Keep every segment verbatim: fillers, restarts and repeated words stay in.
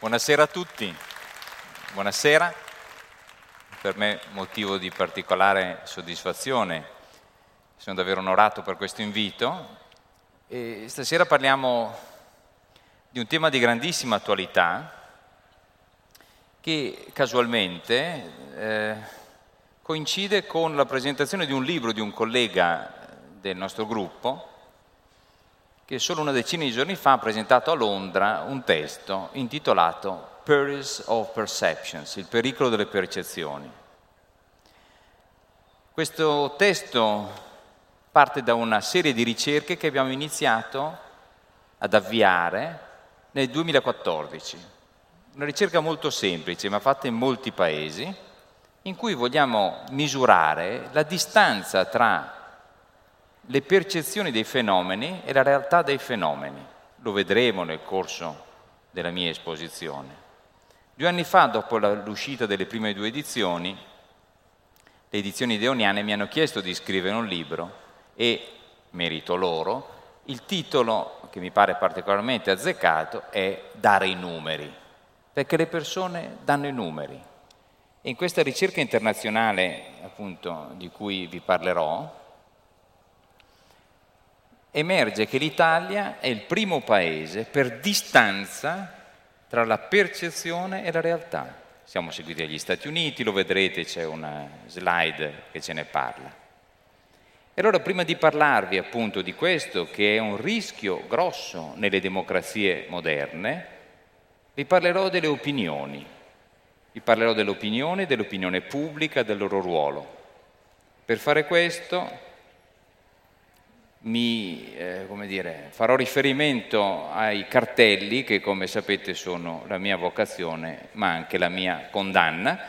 Buonasera a tutti, buonasera, per me motivo di particolare soddisfazione, sono davvero onorato per questo invito e stasera parliamo di un tema di grandissima attualità che casualmente eh, coincide con la presentazione di un libro di un collega del nostro gruppo che solo una decina di giorni fa ha presentato a Londra un testo intitolato Perils of Perceptions, il pericolo delle percezioni. Questo testo parte da una serie di ricerche che abbiamo iniziato ad avviare nel duemilaquattordici. Una ricerca molto semplice, ma fatta in molti paesi, in cui vogliamo misurare la distanza tra le percezioni dei fenomeni e la realtà dei fenomeni. Lo vedremo nel corso della mia esposizione. Due anni fa, dopo l'uscita delle prime due edizioni, le edizioni deoniane mi hanno chiesto di scrivere un libro e, merito loro, il titolo, che mi pare particolarmente azzeccato, è Dare i numeri, perché le persone danno i numeri. E in questa ricerca internazionale, appunto, di cui vi parlerò, emerge che l'Italia è il primo paese per distanza tra la percezione e la realtà. Siamo seguiti dagli Stati Uniti, lo vedrete, c'è una slide che ce ne parla. E allora, prima di parlarvi appunto di questo, che è un rischio grosso nelle democrazie moderne, vi parlerò delle opinioni. Vi parlerò dell'opinione, dell'opinione pubblica, del loro ruolo. Per fare questo Mi eh, come dire, farò riferimento ai cartelli che, come sapete, sono la mia vocazione ma anche la mia condanna,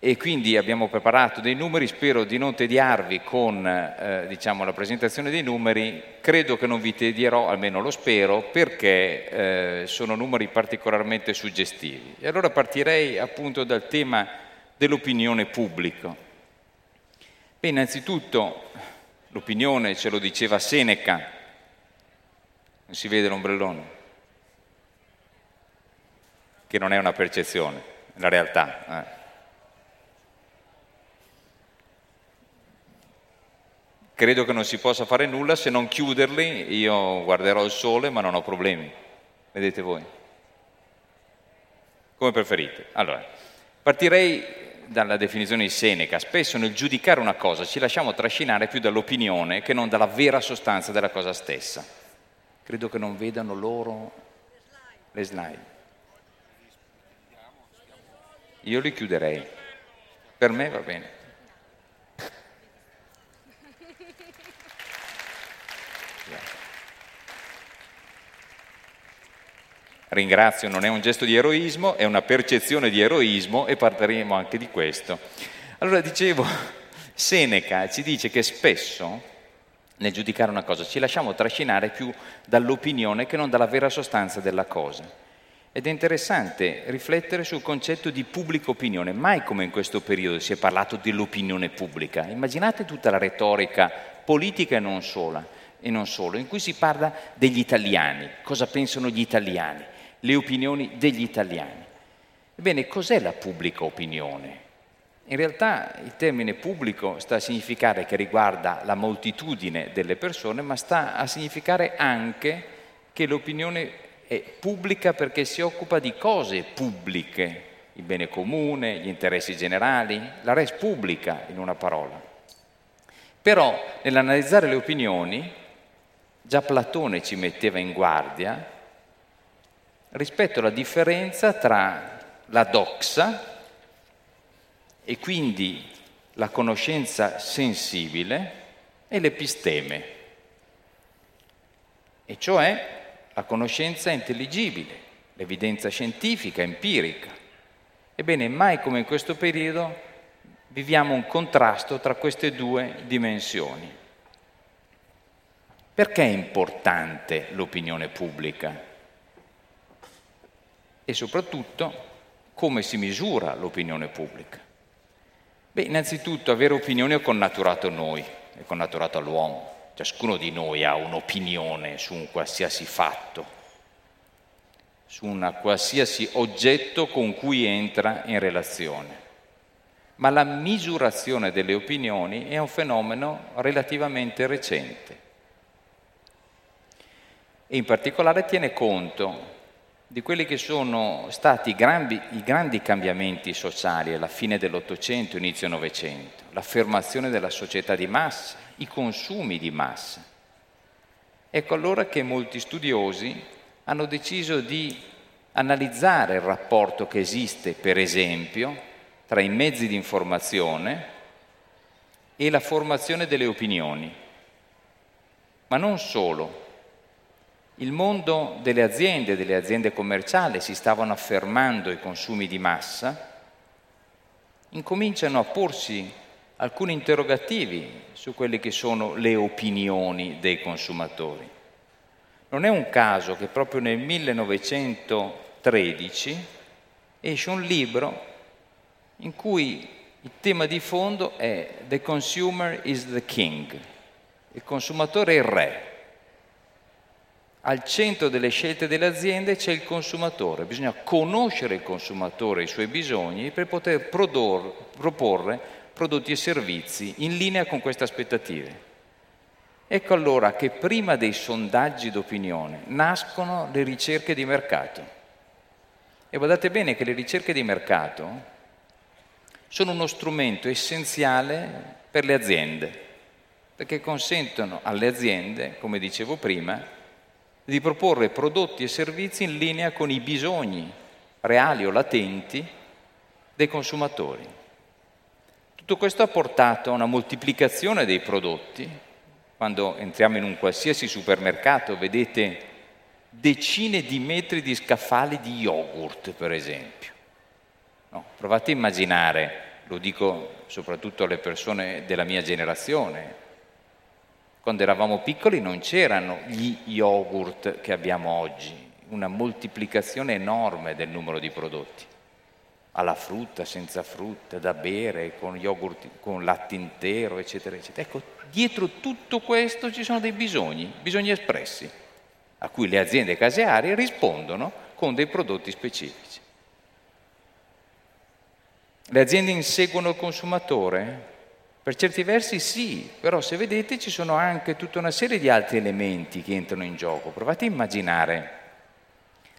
e quindi abbiamo preparato dei numeri. Spero di non tediarvi con eh, diciamo, la presentazione dei numeri. Credo che non vi tedierò, almeno lo spero, perché eh, sono numeri particolarmente suggestivi. E allora partirei appunto dal tema dell'opinione pubblica. Beh, innanzitutto l'opinione, ce lo diceva Seneca, non si vede l'ombrellone, che non è una percezione, è la realtà. Eh. Credo che non si possa fare nulla se non chiuderli, io guarderò il sole ma non ho problemi, vedete voi? Come preferite. Allora, partirei dalla definizione di Seneca. Spesso nel giudicare una cosa ci lasciamo trascinare più dall'opinione che non dalla vera sostanza della cosa stessa. Credo che non vedano loro le slide. Io li chiuderei. Per me va bene. Ringrazio, non è un gesto di eroismo, è una percezione di eroismo e parleremo anche di questo. Allora, dicevo, Seneca ci dice che spesso nel giudicare una cosa ci lasciamo trascinare più dall'opinione che non dalla vera sostanza della cosa. Ed è interessante riflettere sul concetto di pubblica opinione. Mai come in questo periodo si è parlato dell'opinione pubblica. Immaginate tutta la retorica politica e non sola, e non solo, in cui si parla degli italiani, cosa pensano gli italiani, le opinioni degli italiani. Ebbene, cos'è la pubblica opinione? In realtà il termine pubblico sta a significare che riguarda la moltitudine delle persone, ma sta a significare anche che l'opinione è pubblica perché si occupa di cose pubbliche, il bene comune, gli interessi generali, la res pubblica, in una parola. Però nell'analizzare le opinioni, già Platone ci metteva in guardia rispetto alla differenza tra la doxa, e quindi la conoscenza sensibile, e l'episteme, e cioè la conoscenza intelligibile, l'evidenza scientifica, empirica. Ebbene, mai come in questo periodo viviamo un contrasto tra queste due dimensioni. Perché è importante l'opinione pubblica? E soprattutto, come si misura l'opinione pubblica? Beh, innanzitutto, avere opinioni è connaturato a noi, è connaturato all'uomo. Ciascuno di noi ha un'opinione su un qualsiasi fatto. su una qualsiasi oggetto con cui entra in relazione. Ma la misurazione delle opinioni è un fenomeno relativamente recente e in particolare tiene conto di quelli che sono stati i grandi, i grandi cambiamenti sociali alla fine dell'Ottocento, inizio Novecento, l'affermazione della società di massa, i consumi di massa. Ecco allora che molti studiosi hanno deciso di analizzare il rapporto che esiste, per esempio, tra i mezzi di informazione e la formazione delle opinioni. Ma non solo. Il mondo delle aziende, delle aziende commerciali, si stavano affermando i consumi di massa, incominciano a porsi alcuni interrogativi su quelle che sono le opinioni dei consumatori. Non è un caso che proprio nel millenovecentotredici esce un libro in cui il tema di fondo è The Consumer is the King, il consumatore è il re. Al centro delle scelte delle aziende c'è il consumatore, bisogna conoscere il consumatore e i suoi bisogni per poter prodor, proporre prodotti e servizi in linea con queste aspettative. Ecco allora che prima dei sondaggi d'opinione nascono le ricerche di mercato. E guardate bene che le ricerche di mercato sono uno strumento essenziale per le aziende, perché consentono alle aziende, come dicevo prima, di proporre prodotti e servizi in linea con i bisogni reali o latenti dei consumatori. Tutto questo ha portato a una moltiplicazione dei prodotti. Quando entriamo in un qualsiasi supermercato vedete decine di metri di scaffali di yogurt, per esempio. No, provate a immaginare, lo dico soprattutto alle persone della mia generazione, quando eravamo piccoli non c'erano gli yogurt che abbiamo oggi, una moltiplicazione enorme del numero di prodotti, alla frutta, senza frutta, da bere, con yogurt, con latte intero, eccetera, eccetera. Ecco, dietro tutto questo ci sono dei bisogni, bisogni espressi, a cui le aziende casearie rispondono con dei prodotti specifici. Le aziende inseguono il consumatore? Per certi versi sì, però se vedete ci sono anche tutta una serie di altri elementi che entrano in gioco. Provate a immaginare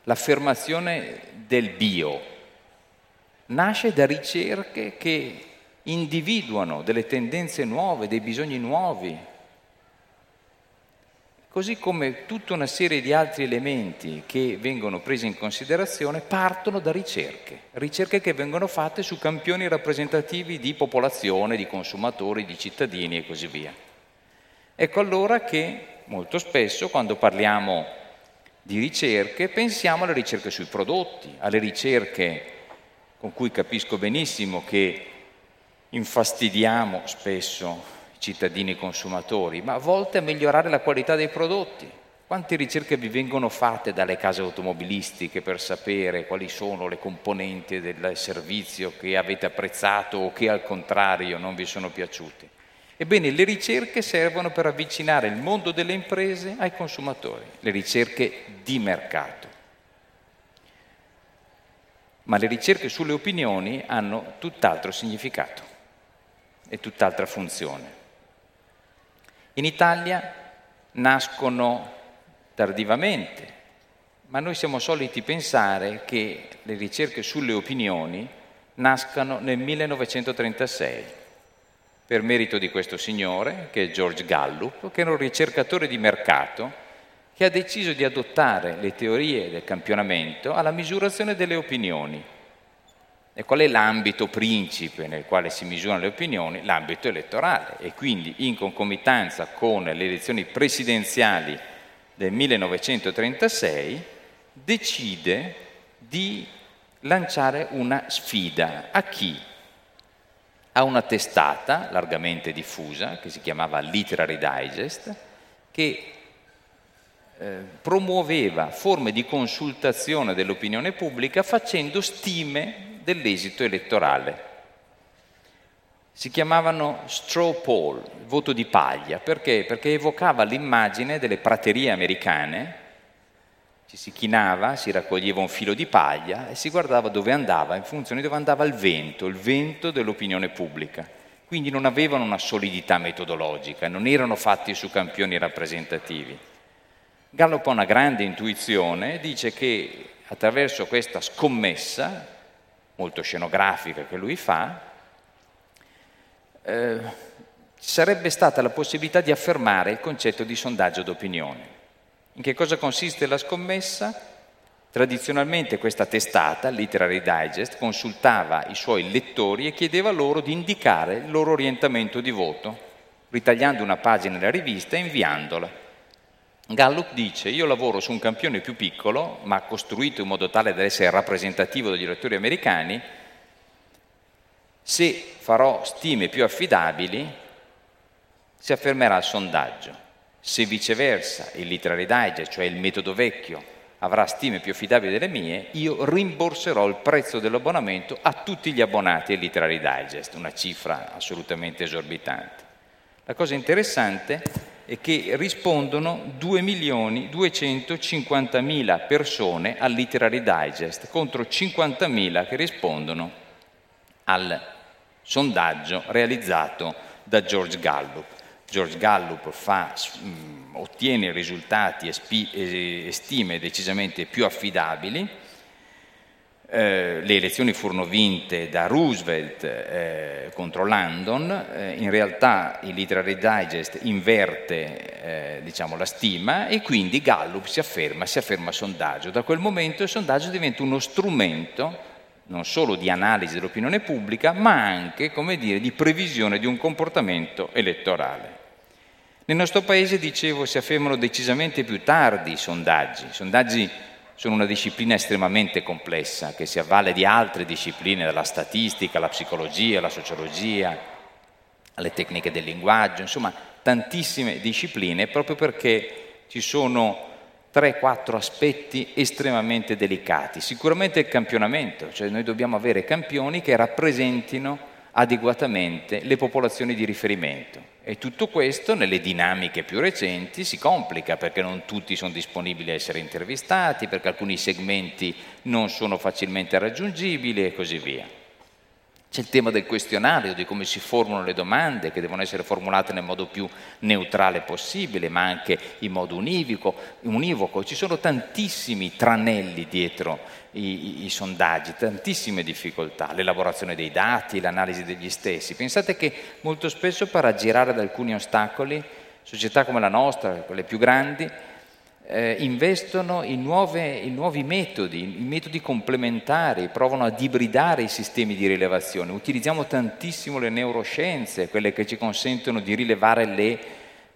l'affermazione del bio. Nasce da ricerche che individuano delle tendenze nuove, dei bisogni nuovi, così come tutta una serie di altri elementi che vengono presi in considerazione partono da ricerche, ricerche che vengono fatte su campioni rappresentativi di popolazione, di consumatori, di cittadini e così via. Ecco allora che molto spesso quando parliamo di ricerche pensiamo alle ricerche sui prodotti, alle ricerche con cui capisco benissimo che infastidiamo spesso cittadini e consumatori, ma volte a migliorare la qualità dei prodotti. Quante ricerche vi vengono fatte dalle case automobilistiche per sapere quali sono le componenti del servizio che avete apprezzato o che al contrario non vi sono piaciute? Ebbene, le ricerche servono per avvicinare il mondo delle imprese ai consumatori, le ricerche di mercato. Ma le ricerche sulle opinioni hanno tutt'altro significato e tutt'altra funzione. In Italia nascono tardivamente, ma noi siamo soliti pensare che le ricerche sulle opinioni nascano nel millenovecentotrentasei, per merito di questo signore, che è George Gallup, che era un ricercatore di mercato che ha deciso di adottare le teorie del campionamento alla misurazione delle opinioni. E qual è l'ambito principe nel quale si misurano le opinioni? L'ambito elettorale, e quindi in concomitanza con le elezioni presidenziali del millenovecentotrentasei decide di lanciare una sfida a chi? A una testata largamente diffusa che si chiamava Literary Digest, che eh, promuoveva forme di consultazione dell'opinione pubblica facendo stime dell'esito elettorale. Si chiamavano straw poll, voto di paglia, perché? Perché evocava l'immagine delle praterie americane Ci si chinava, si raccoglieva un filo di paglia e si guardava dove andava, in funzione di dove andava il vento, il vento dell'opinione pubblica. Quindi non avevano una solidità metodologica, non erano fatti su campioni rappresentativi. Gallup ha una grande intuizione, dice che attraverso questa scommessa, molto scenografica, che lui fa, eh, sarebbe stata la possibilità di affermare il concetto di sondaggio d'opinione. In che cosa consiste la scommessa? Tradizionalmente questa testata, Literary Digest, consultava i suoi lettori e chiedeva loro di indicare il loro orientamento di voto, ritagliando una pagina della rivista e inviandola. Gallup dice: io lavoro su un campione più piccolo, ma costruito in modo tale da essere rappresentativo degli elettori americani. Se farò stime più affidabili, si affermerà il sondaggio. Se viceversa il Literary Digest, cioè il metodo vecchio, avrà stime più affidabili delle mie, io rimborserò il prezzo dell'abbonamento a tutti gli abbonati al Literary Digest, una cifra assolutamente esorbitante. La cosa interessante è che rispondono due milioni duecentocinquantamila persone al Literary Digest contro cinquantamila che rispondono al sondaggio realizzato da George Gallup. George Gallup fa, mh, ottiene risultati e, spi, e stime decisamente più affidabili. Eh, le elezioni furono vinte da Roosevelt eh, contro Landon. Eh, in realtà il Literary Digest inverte eh, diciamo, la stima e quindi Gallup si afferma, si afferma sondaggio. Da quel momento il sondaggio diventa uno strumento non solo di analisi dell'opinione pubblica, ma anche, come dire, di previsione di un comportamento elettorale. Nel nostro paese, dicevo, si affermano decisamente più tardi i sondaggi. I sondaggi sono una disciplina estremamente complessa, che si avvale di altre discipline, dalla statistica, alla psicologia, alla sociologia, alle tecniche del linguaggio, insomma, tantissime discipline, proprio perché ci sono tre quattro aspetti estremamente delicati. Sicuramente il campionamento, cioè noi dobbiamo avere campioni che rappresentino adeguatamente le popolazioni di riferimento, e tutto questo nelle dinamiche più recenti si complica perché non tutti sono disponibili a essere intervistati, perché alcuni segmenti non sono facilmente raggiungibili e così via. C'è il tema del questionario, di come si formulano le domande, che devono essere formulate nel modo più neutrale possibile, ma anche in modo univoco. univoco. Ci sono tantissimi tranelli dietro i, i, i sondaggi, tantissime difficoltà, l'elaborazione dei dati, l'analisi degli stessi. Pensate che molto spesso per aggirare ad alcuni ostacoli, società come la nostra, quelle più grandi, Eh, investono in, nuove, in nuovi metodi, in metodi complementari, provano ad ibridare i sistemi di rilevazione. Utilizziamo tantissimo le neuroscienze, quelle che ci consentono di rilevare le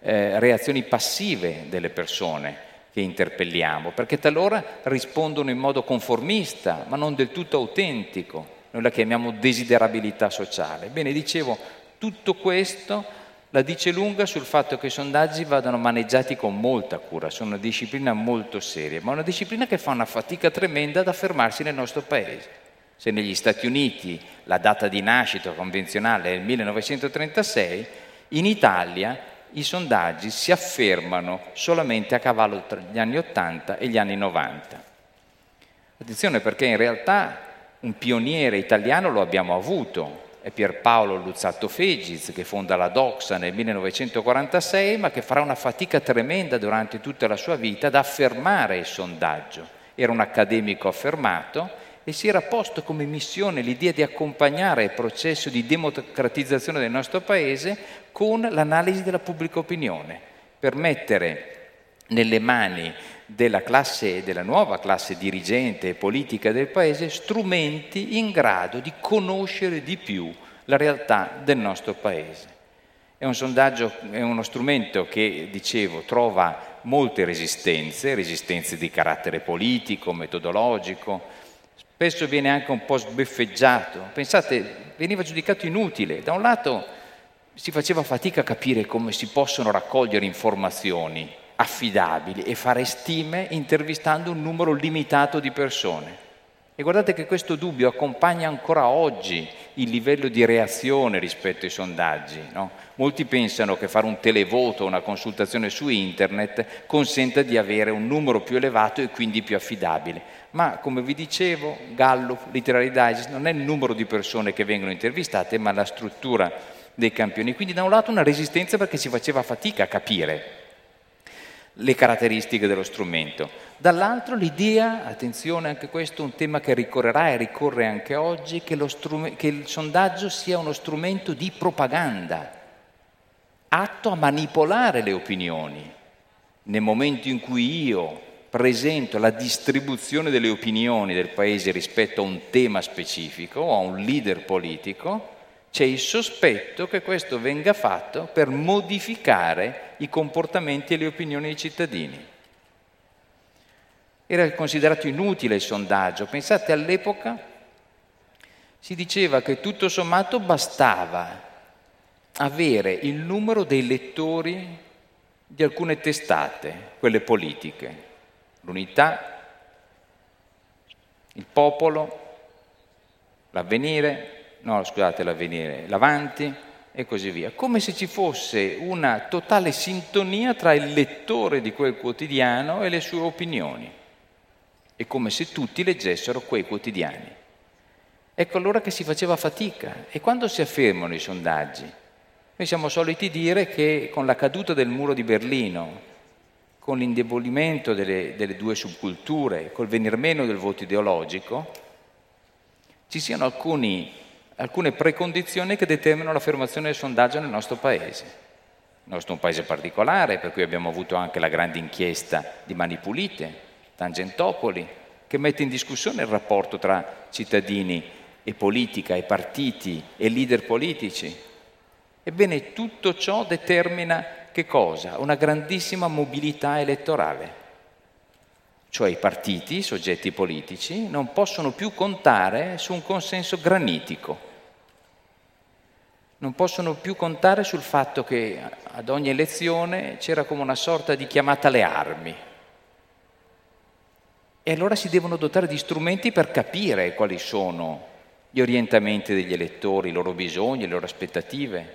eh, reazioni passive delle persone che interpelliamo, perché talora rispondono in modo conformista, ma non del tutto autentico. Noi la chiamiamo desiderabilità sociale. Bene, dicevo, tutto questo la dice lunga sul fatto che i sondaggi vadano maneggiati con molta cura, sono una disciplina molto seria, ma una disciplina che fa una fatica tremenda ad affermarsi nel nostro paese. Se negli Stati Uniti la data di nascita convenzionale è il millenovecentotrentasei, in Italia i sondaggi si affermano solamente a cavallo tra gli anni ottanta e gli anni novanta. Attenzione, perché in realtà un pioniere italiano lo abbiamo avuto, è Pierpaolo Luzzatto Fegiz, che fonda la DOXA nel millenovecentoquarantasei, ma che farà una fatica tremenda durante tutta la sua vita ad affermare il sondaggio. Era un accademico affermato e si era posto come missione l'idea di accompagnare il processo di democratizzazione del nostro paese con l'analisi della pubblica opinione, per mettere nelle mani della classe, della nuova classe dirigente e politica del paese, strumenti in grado di conoscere di più la realtà del nostro paese. È un sondaggio, è uno strumento che, dicevo, trova molte resistenze, resistenze di carattere politico, metodologico, spesso viene anche un po' sbeffeggiato. Pensate, veniva giudicato inutile. Da un lato si faceva fatica a capire come si possono raccogliere informazioni affidabili e fare stime intervistando un numero limitato di persone. E guardate che questo dubbio accompagna ancora oggi il livello di reazione rispetto ai sondaggi, no? Molti pensano che fare un televoto o una consultazione su internet consenta di avere un numero più elevato e quindi più affidabile. Ma, come vi dicevo, Gallup, Literary Digest, non è il numero di persone che vengono intervistate, ma la struttura dei campioni. Quindi da un lato una resistenza perché si faceva fatica a capire le caratteristiche dello strumento, dall'altro l'idea, attenzione anche questo è un tema che ricorrerà e ricorre anche oggi, che, lo strum- che il sondaggio sia uno strumento di propaganda atto a manipolare le opinioni. Nel momento in cui io presento la distribuzione delle opinioni del paese rispetto a un tema specifico o a un leader politico, c'è il sospetto che questo venga fatto per modificare i comportamenti e le opinioni dei cittadini. Era considerato inutile il sondaggio. Pensate, all'epoca si diceva che tutto sommato bastava avere il numero dei lettori di alcune testate, quelle politiche, l'Unità, il Popolo, l'Avvenire, no scusate l'avvenire, l'Avanti e così via, come se ci fosse una totale sintonia tra il lettore di quel quotidiano e le sue opinioni, e come se tutti leggessero quei quotidiani. Ecco allora che si faceva fatica. E quando si affermano i sondaggi? Noi siamo soliti dire che con la caduta del muro di Berlino, con l'indebolimento delle, delle due subculture, col venir meno del voto ideologico, ci siano alcuni alcune precondizioni che determinano l'affermazione del sondaggio nel nostro paese. Il nostro è un paese particolare, per cui abbiamo avuto anche la grande inchiesta di Mani Pulite, Tangentopoli, che mette in discussione il rapporto tra cittadini e politica, e partiti e leader politici. Ebbene, tutto ciò determina che cosa? Una grandissima mobilità elettorale. Cioè i partiti, i soggetti politici, non possono più contare su un consenso granitico, non possono più contare sul fatto che ad ogni elezione c'era come una sorta di chiamata alle armi. E allora si devono dotare di strumenti per capire quali sono gli orientamenti degli elettori, i loro bisogni, le loro aspettative,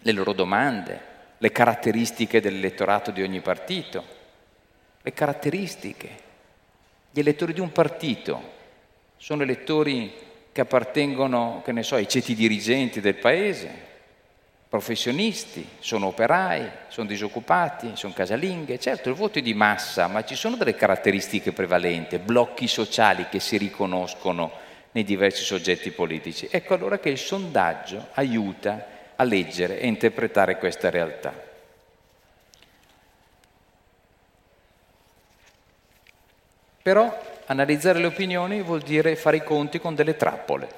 le loro domande, le caratteristiche dell'elettorato di ogni partito. Le caratteristiche, gli elettori di un partito sono elettori che appartengono, che ne so, ai ceti dirigenti del paese, professionisti, sono operai, sono disoccupati, sono casalinghe. Certo, il voto è di massa, ma ci sono delle caratteristiche prevalenti, blocchi sociali che si riconoscono nei diversi soggetti politici. Ecco allora che il sondaggio aiuta a leggere e interpretare questa realtà. Però analizzare le opinioni vuol dire fare i conti con delle trappole.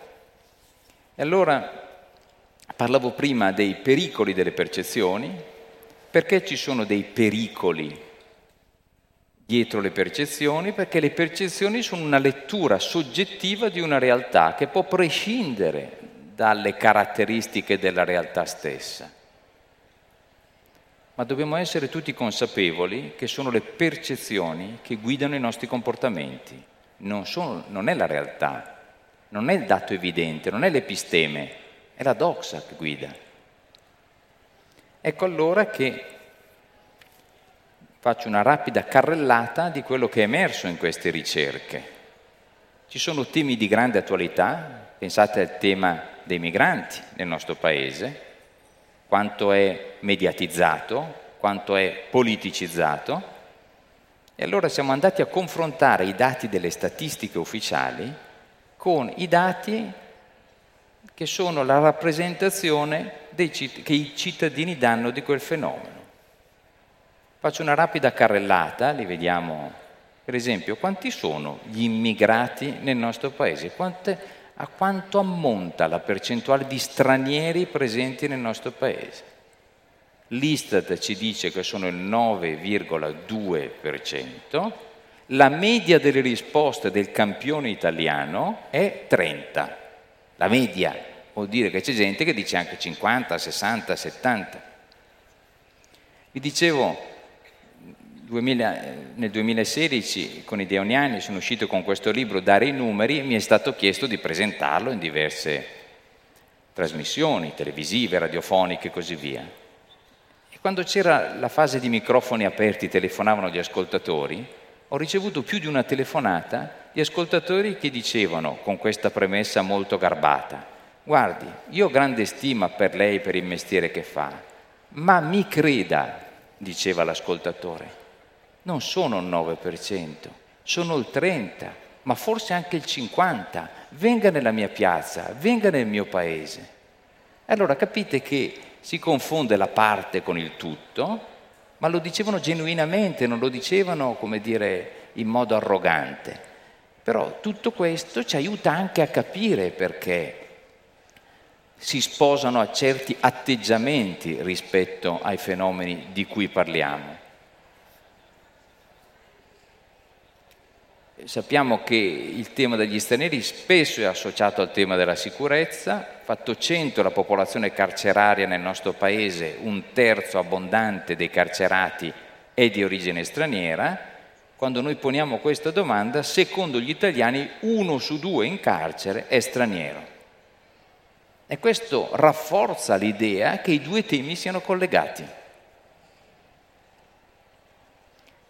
E allora parlavo prima dei pericoli delle percezioni. Perché ci sono dei pericoli dietro le percezioni? Perché le percezioni sono una lettura soggettiva di una realtà che può prescindere dalle caratteristiche della realtà stessa. Ma dobbiamo essere tutti consapevoli che sono le percezioni che guidano i nostri comportamenti. Non sono, non è la realtà, non è il dato evidente, non è l'episteme, è la doxa che guida. Ecco allora che faccio una rapida carrellata di quello che è emerso in queste ricerche. Ci sono temi di grande attualità, pensate al tema dei migranti nel nostro paese, quanto è mediatizzato, quanto è politicizzato. E allora siamo andati a confrontare i dati delle statistiche ufficiali con i dati che sono la rappresentazione dei citt- che i cittadini danno di quel fenomeno. Faccio una rapida carrellata, li vediamo. Per esempio, quanti sono gli immigrati nel nostro paese? Quante A quanto ammonta la percentuale di stranieri presenti nel nostro paese? L'Istat ci dice che sono il nove virgola due per cento, la media delle risposte del campione italiano è trenta. La media vuol dire che c'è gente che dice anche cinquanta, sessanta, settanta. Vi dicevo duemila, nel duemilasedici con i Deoniani sono uscito con questo libro Dare i numeri e mi è stato chiesto di presentarlo in diverse trasmissioni televisive, radiofoniche e così via. E quando c'era la fase di microfoni aperti, telefonavano gli ascoltatori, ho ricevuto più di una telefonata di ascoltatori che dicevano con questa premessa molto garbata: guardi, io ho grande stima per lei, per il mestiere che fa, ma mi creda, diceva l'ascoltatore, non sono il nove per cento, sono il trenta per cento, ma forse anche il cinquanta per cento. Venga nella mia piazza, venga nel mio paese. Allora capite che si confonde la parte con il tutto, ma lo dicevano genuinamente, non lo dicevano, come dire, in modo arrogante. Però tutto questo ci aiuta anche a capire perché si sposano a certi atteggiamenti rispetto ai fenomeni di cui parliamo. Sappiamo che il tema degli stranieri spesso è associato al tema della sicurezza. Fatto cento la popolazione carceraria nel nostro paese, un terzo abbondante dei carcerati è di origine straniera. Quando noi poniamo questa domanda, secondo gli italiani uno su due in carcere è straniero. E questo rafforza l'idea che i due temi siano collegati.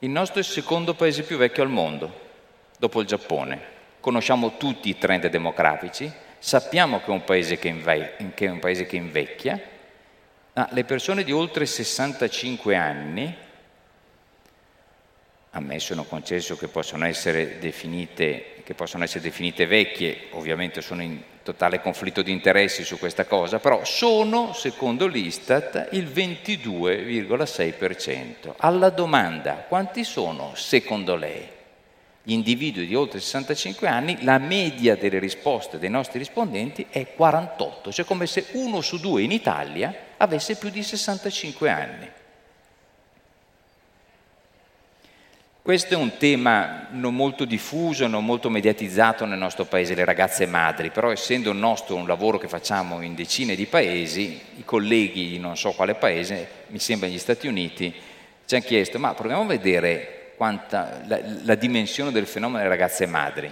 Il nostro è il secondo paese più vecchio al mondo, dopo il Giappone. Conosciamo tutti i trend demografici, sappiamo che è un paese che, inve- che, è un paese che invecchia, ma le persone di oltre sessantacinque anni, ammesso e non concesso che possono essere definite, che possono essere definite vecchie, ovviamente sono in totale conflitto di interessi su questa cosa, però sono, secondo l'Istat, il ventidue virgola sei per cento. Alla domanda, quanti sono, secondo lei, gli individui di oltre sessantacinque anni, la media delle risposte dei nostri rispondenti è quarantotto, cioè come se uno su due in Italia avesse più di sessantacinque anni. Questo è un tema non molto diffuso, non molto mediatizzato nel nostro paese, le ragazze madri, però essendo il nostro un lavoro che facciamo in decine di paesi, i colleghi di non so quale paese, mi sembra gli Stati Uniti, ci hanno chiesto, ma proviamo a vedere quanta, la, la dimensione del fenomeno delle ragazze madri.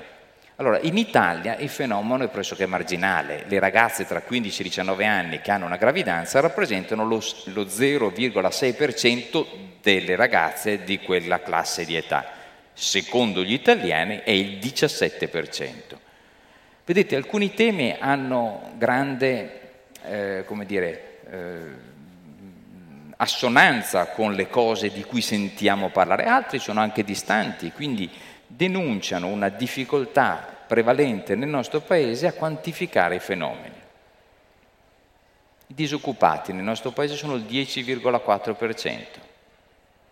Allora, in Italia il fenomeno è pressoché marginale, le ragazze tra quindici e diciannove anni che hanno una gravidanza rappresentano lo, lo zero virgola sei per cento delle ragazze di quella classe di età, secondo gli italiani è il diciassette per cento. Vedete, alcuni temi hanno grande eh, come dire, eh, assonanza con le cose di cui sentiamo parlare, altri sono anche distanti, quindi denunciano una difficoltà prevalente nel nostro paese a quantificare i fenomeni. I disoccupati nel nostro paese sono il dieci virgola quattro per cento.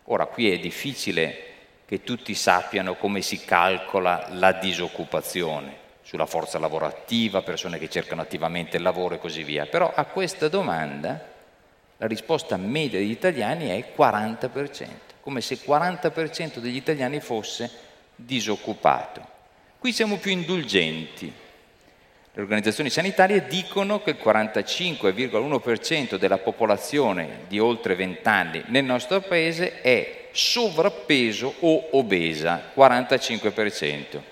Ora, qui è difficile che tutti sappiano come si calcola la disoccupazione sulla forza lavorativa, persone che cercano attivamente il lavoro e così via, però a questa domanda la risposta media degli italiani è quaranta per cento, come se il quaranta per cento degli italiani fosse disoccupato. Qui siamo più indulgenti. Le organizzazioni sanitarie dicono che il quarantacinque virgola uno per cento della popolazione di oltre venti anni nel nostro paese è sovrappeso o obesa, quarantacinque per cento.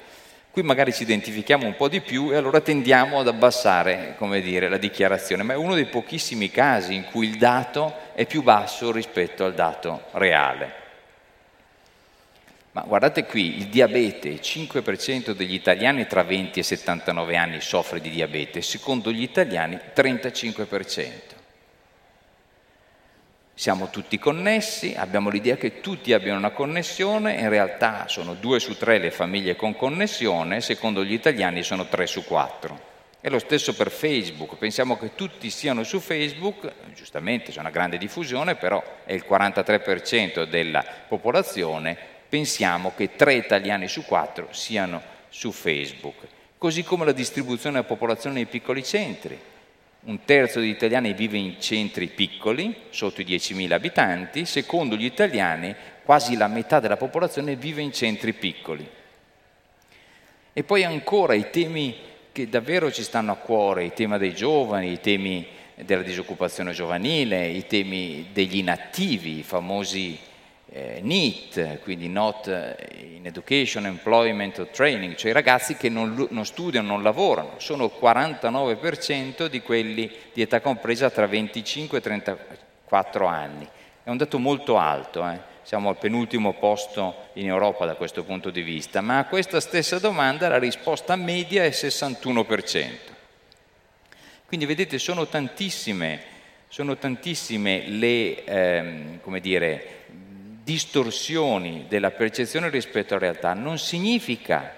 Qui magari ci identifichiamo un po' di più e allora tendiamo ad abbassare, come dire, la dichiarazione, ma è uno dei pochissimi casi in cui il dato è più basso rispetto al dato reale. Ma guardate qui, il diabete, il cinque per cento degli italiani tra venti e settantanove anni soffre di diabete, secondo gli italiani trentacinque per cento. Siamo tutti connessi, abbiamo l'idea che tutti abbiano una connessione, in realtà sono due su tre le famiglie con connessione, secondo gli italiani sono tre su quattro. E lo stesso per Facebook, pensiamo che tutti siano su Facebook, giustamente c'è una grande diffusione, però è il quarantatré per cento della popolazione. Pensiamo che tre italiani su quattro siano su Facebook, così come la distribuzione della popolazione nei piccoli centri. Un terzo degli italiani vive in centri piccoli, sotto i diecimila abitanti, secondo gli italiani quasi la metà della popolazione vive in centri piccoli. E poi ancora i temi che davvero ci stanno a cuore, il tema dei giovani, i temi della disoccupazione giovanile, i temi degli inattivi, i famosi eh, NEET, quindi Not in Education, Employment or Training, cioè i ragazzi che non, non studiano, non lavorano, sono il quarantanove per cento di quelli di età compresa tra venticinque e trentaquattro anni. È un dato molto alto, eh? Siamo al penultimo posto in Europa da questo punto di vista, ma a questa stessa domanda la risposta media è sessantuno per cento. Quindi vedete, sono tantissime, sosono tantissime le ehm, come dire, distorsioni della percezione rispetto alla realtà. Non significa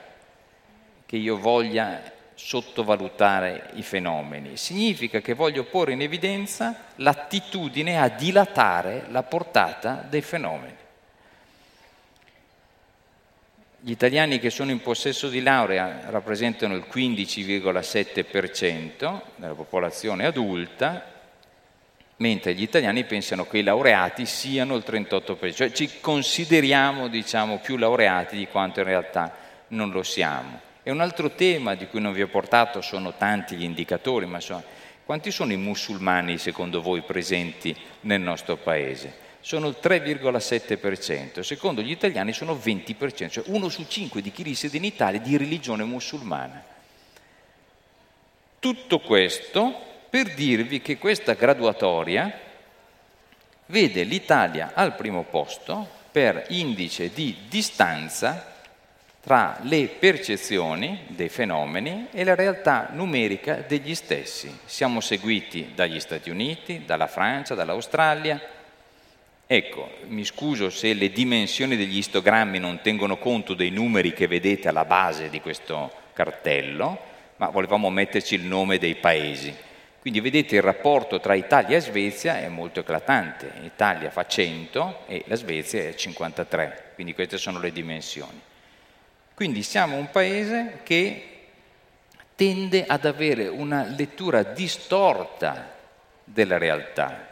che io voglia sottovalutare i fenomeni, significa che voglio porre in evidenza l'attitudine a dilatare la portata dei fenomeni. Gli italiani che sono in possesso di laurea rappresentano il quindici virgola sette per cento della popolazione adulta, mentre gli italiani pensano che i laureati siano il trentotto per cento, cioè ci consideriamo, diciamo, più laureati di quanto in realtà non lo siamo. E un altro tema di cui non vi ho portato, sono tanti gli indicatori, ma sono, quanti sono i musulmani secondo voi presenti nel nostro paese? Sono il tre virgola sette per cento, secondo gli italiani sono il venti per cento, cioè uno su cinque di chi risiede in Italia è di religione musulmana. Tutto questo per dirvi che questa graduatoria vede l'Italia al primo posto per indice di distanza tra le percezioni dei fenomeni e la realtà numerica degli stessi. Siamo seguiti dagli Stati Uniti, dalla Francia, dall'Australia. Ecco, mi scuso se le dimensioni degli istogrammi non tengono conto dei numeri che vedete alla base di questo cartello, ma volevamo metterci il nome dei paesi. Quindi vedete, il rapporto tra Italia e Svezia è molto eclatante. Italia fa cento e la Svezia è cinquantatré, quindi queste sono le dimensioni. Quindi siamo un paese che tende ad avere una lettura distorta della realtà.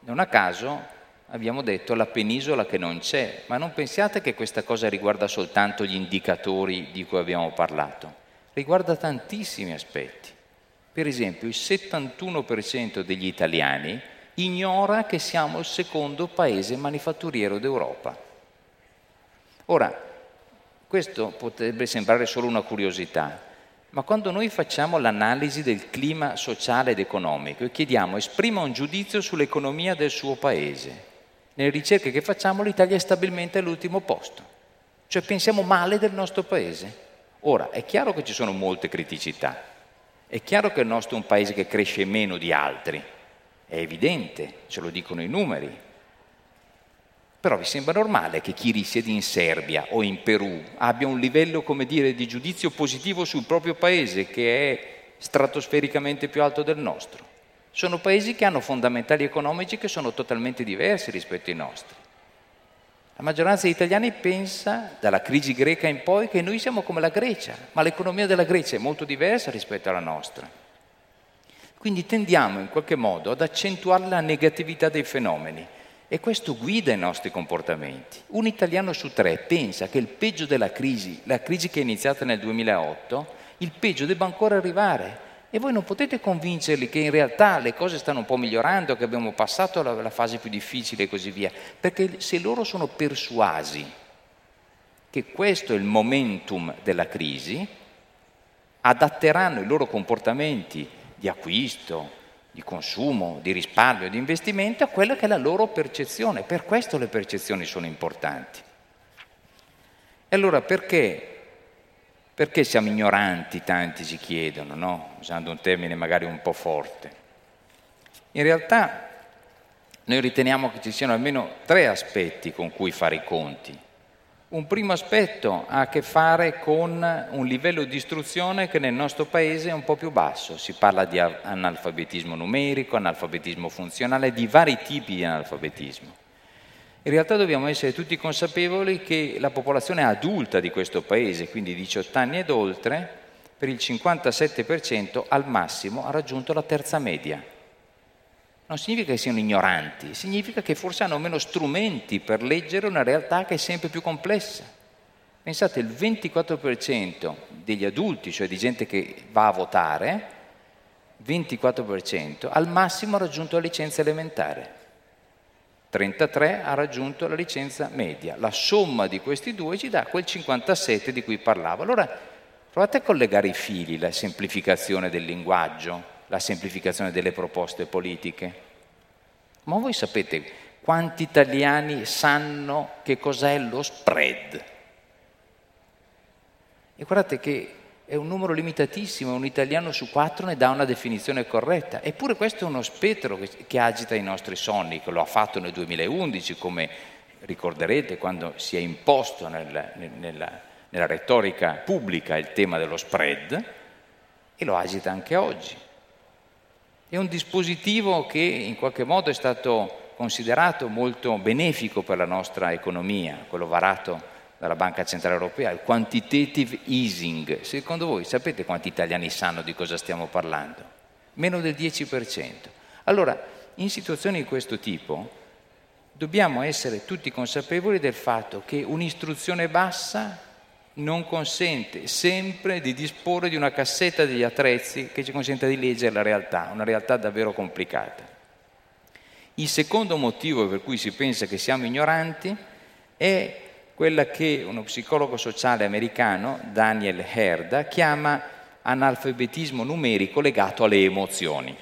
Non a caso abbiamo detto la penisola che non c'è, ma non pensiate che questa cosa riguarda soltanto gli indicatori di cui abbiamo parlato. Riguarda tantissimi aspetti. Per esempio, il settantuno per cento degli italiani ignora che siamo il secondo paese manifatturiero d'Europa. Ora, questo potrebbe sembrare solo una curiosità, ma quando noi facciamo l'analisi del clima sociale ed economico e chiediamo esprima un giudizio sull'economia del suo paese, nelle ricerche che facciamo l'Italia è stabilmente all'ultimo posto, cioè pensiamo male del nostro paese. Ora, è chiaro che ci sono molte criticità, è chiaro che il nostro è un paese che cresce meno di altri, è evidente, ce lo dicono i numeri. Però vi sembra normale che chi risiede in Serbia o in Perù abbia un livello, come dire, di giudizio positivo sul proprio paese che è stratosfericamente più alto del nostro? Sono paesi che hanno fondamentali economici che sono totalmente diversi rispetto ai nostri. La maggioranza degli italiani pensa, dalla crisi greca in poi, che noi siamo come la Grecia, ma l'economia della Grecia è molto diversa rispetto alla nostra. Quindi tendiamo in qualche modo ad accentuare la negatività dei fenomeni. E questo guida i nostri comportamenti. Un italiano su tre pensa che il peggio della crisi, la crisi che è iniziata nel duemilaotto, il peggio debba ancora arrivare. E voi non potete convincerli che in realtà le cose stanno un po' migliorando, che abbiamo passato la, la fase più difficile e così via. Perché se loro sono persuasi che questo è il momentum della crisi, adatteranno i loro comportamenti di acquisto, di consumo, di risparmio, di investimento a quella che è la loro percezione. Per questo le percezioni sono importanti. E allora perché, perché siamo ignoranti, tanti si chiedono, no? Usando un termine magari un po' forte. In realtà noi riteniamo che ci siano almeno tre aspetti con cui fare i conti. Un primo aspetto ha a che fare con un livello di istruzione che nel nostro paese è un po' più basso. Si parla di analfabetismo numerico, analfabetismo funzionale, di vari tipi di analfabetismo. In realtà dobbiamo essere tutti consapevoli che la popolazione adulta di questo paese, quindi diciotto anni ed oltre, per il cinquantasette per cento al massimo ha raggiunto la terza media. Non significa che siano ignoranti, significa che forse hanno meno strumenti per leggere una realtà che è sempre più complessa. Pensate, il ventiquattro per cento degli adulti, cioè di gente che va a votare, ventiquattro per cento al massimo ha raggiunto la licenza elementare. trentatré ha raggiunto la licenza media. La somma di questi due ci dà quel cinquantasette di cui parlavo. Allora provate a collegare i fili, la semplificazione del linguaggio, la semplificazione delle proposte politiche. Ma voi sapete quanti italiani sanno che cos'è lo spread? E guardate che è un numero limitatissimo, un italiano su quattro ne dà una definizione corretta. Eppure questo è uno spettro che agita i nostri sonni, che lo ha fatto nel duemilaundici, come ricorderete, quando si è imposto nel, nella, nella retorica pubblica il tema dello spread, e lo agita anche oggi. È un dispositivo che in qualche modo è stato considerato molto benefico per la nostra economia, quello varato dalla Banca Centrale Europea, il quantitative easing. Secondo voi sapete quanti italiani sanno di cosa stiamo parlando? Meno del dieci per cento. Allora, in situazioni di questo tipo dobbiamo essere tutti consapevoli del fatto che un'istruzione bassa non consente sempre di disporre di una cassetta degli attrezzi che ci consenta di leggere la realtà, una realtà davvero complicata. Il secondo motivo per cui si pensa che siamo ignoranti è quella che uno psicologo sociale americano, Daniel Herda, chiama analfabetismo numerico legato alle emozioni.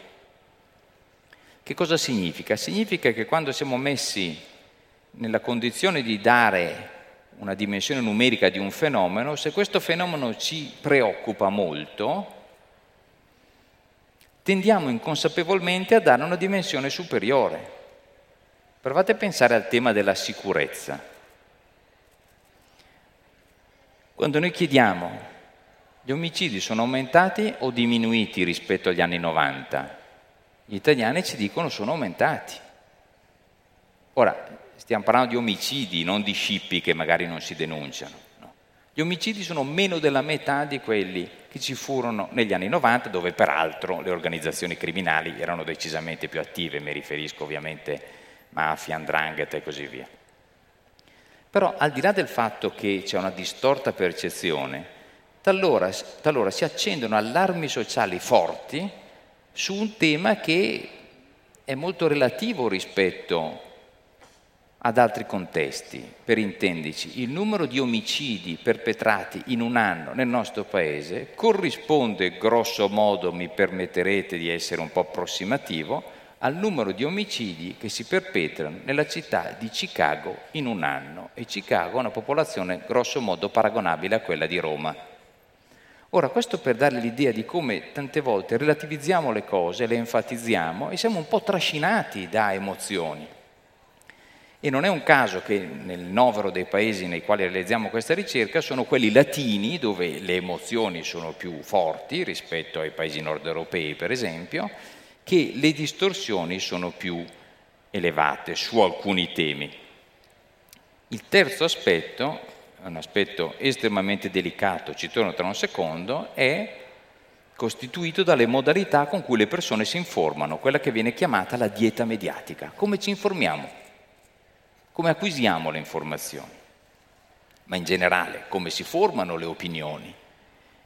Che cosa significa? Significa che quando siamo messi nella condizione di dare una dimensione numerica di un fenomeno, se questo fenomeno ci preoccupa molto, tendiamo inconsapevolmente a dare una dimensione superiore. Provate a pensare al tema della sicurezza. Quando noi chiediamo, gli omicidi sono aumentati o diminuiti rispetto agli anni novanta? Gli italiani ci dicono sono aumentati. Ora, stiamo parlando di omicidi, non di scippi che magari non si denunciano. No. Gli omicidi sono meno della metà di quelli che ci furono negli anni novanta, dove peraltro le organizzazioni criminali erano decisamente più attive, mi riferisco ovviamente a mafia, 'ndrangheta e così via. Però al di là del fatto che c'è una distorta percezione, talora, talora si accendono allarmi sociali forti su un tema che è molto relativo rispetto ad altri contesti. Per intenderci, il numero di omicidi perpetrati in un anno nel nostro paese corrisponde, grosso modo, mi permetterete di essere un po' approssimativo, al numero di omicidi che si perpetrano nella città di Chicago in un anno, e Chicago ha una popolazione grosso modo paragonabile a quella di Roma. Ora, questo per dare l'idea di come tante volte relativizziamo le cose, le enfatizziamo e siamo un po' trascinati da emozioni. E non è un caso che nel novero dei paesi nei quali realizziamo questa ricerca sono quelli latini, dove le emozioni sono più forti rispetto ai paesi nord europei, per esempio, che le distorsioni sono più elevate su alcuni temi. Il terzo aspetto, un aspetto estremamente delicato, ci torno tra un secondo, è costituito dalle modalità con cui le persone si informano, quella che viene chiamata la dieta mediatica. Come ci informiamo? Come acquisiamo le informazioni? Ma in generale, come si formano le opinioni?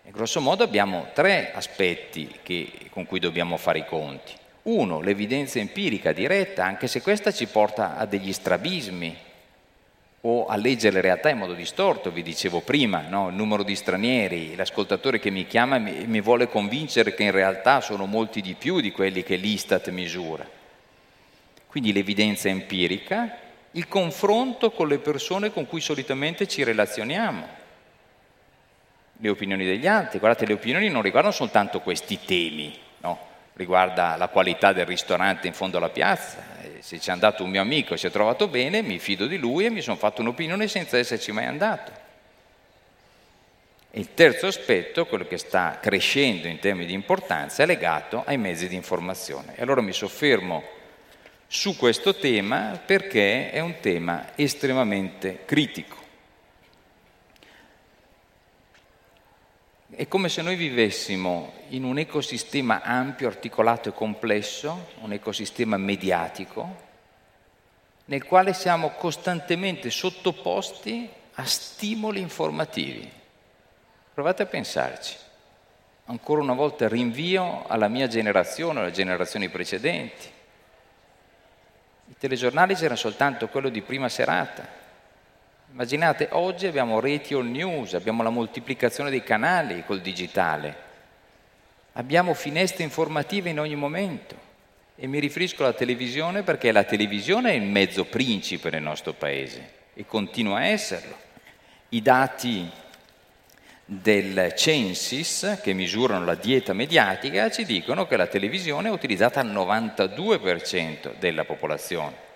In grosso modo abbiamo tre aspetti che, con cui dobbiamo fare i conti. Uno, l'evidenza empirica diretta, anche se questa ci porta a degli strabismi o a leggere le realtà in modo distorto, vi dicevo prima, no? Il numero di stranieri, l'ascoltatore che mi chiama mi, mi vuole convincere che in realtà sono molti di più di quelli che l'Istat misura. Quindi l'evidenza empirica, il confronto con le persone con cui solitamente ci relazioniamo, le opinioni degli altri. Guardate, le opinioni non riguardano soltanto questi temi, no? Riguarda la qualità del ristorante in fondo alla piazza. Se c'è andato un mio amico e si è trovato bene, mi fido di lui e mi sono fatto un'opinione senza esserci mai andato. E il terzo aspetto, quello che sta crescendo in termini di importanza, è legato ai mezzi di informazione. E allora mi soffermo su questo tema perché è un tema estremamente critico. È come se noi vivessimo in un ecosistema ampio, articolato e complesso, un ecosistema mediatico, nel quale siamo costantemente sottoposti a stimoli informativi. Provate a pensarci. Ancora una volta rinvio alla mia generazione, alle generazioni precedenti. I telegiornali c'era soltanto quello di prima serata. Immaginate, oggi abbiamo reti all news, abbiamo la moltiplicazione dei canali col digitale, abbiamo finestre informative in ogni momento. E mi riferisco alla televisione perché la televisione è il mezzo principe nel nostro paese e continua a esserlo. I dati del Censis, che misurano la dieta mediatica, ci dicono che la televisione è utilizzata al novantadue per cento della popolazione.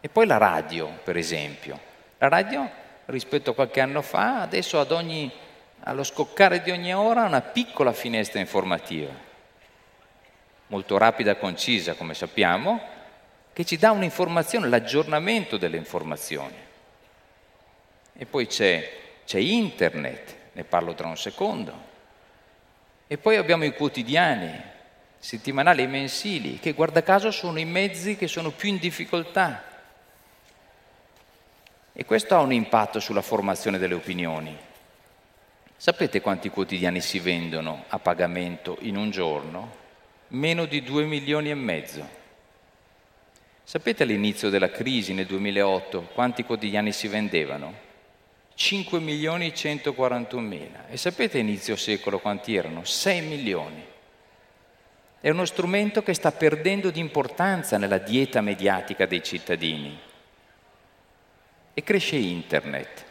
E poi la radio, per esempio. La radio, rispetto a qualche anno fa, adesso ad ogni, allo scoccare di ogni ora ha una piccola finestra informativa, molto rapida e concisa, come sappiamo, che ci dà un'informazione, l'aggiornamento delle informazioni. E poi c'è, c'è internet, ne parlo tra un secondo. E poi abbiamo i quotidiani, settimanali e mensili, che guarda caso sono i mezzi che sono più in difficoltà. E questo ha un impatto sulla formazione delle opinioni. Sapete quanti quotidiani si vendono a pagamento in un giorno? Meno di due milioni e mezzo. Sapete all'inizio della crisi nel duemilaotto quanti quotidiani si vendevano? cinque milioni e centoquarantunomila. E sapete inizio secolo quanti erano? sei milioni. È uno strumento che sta perdendo di importanza nella dieta mediatica dei cittadini. E cresce internet,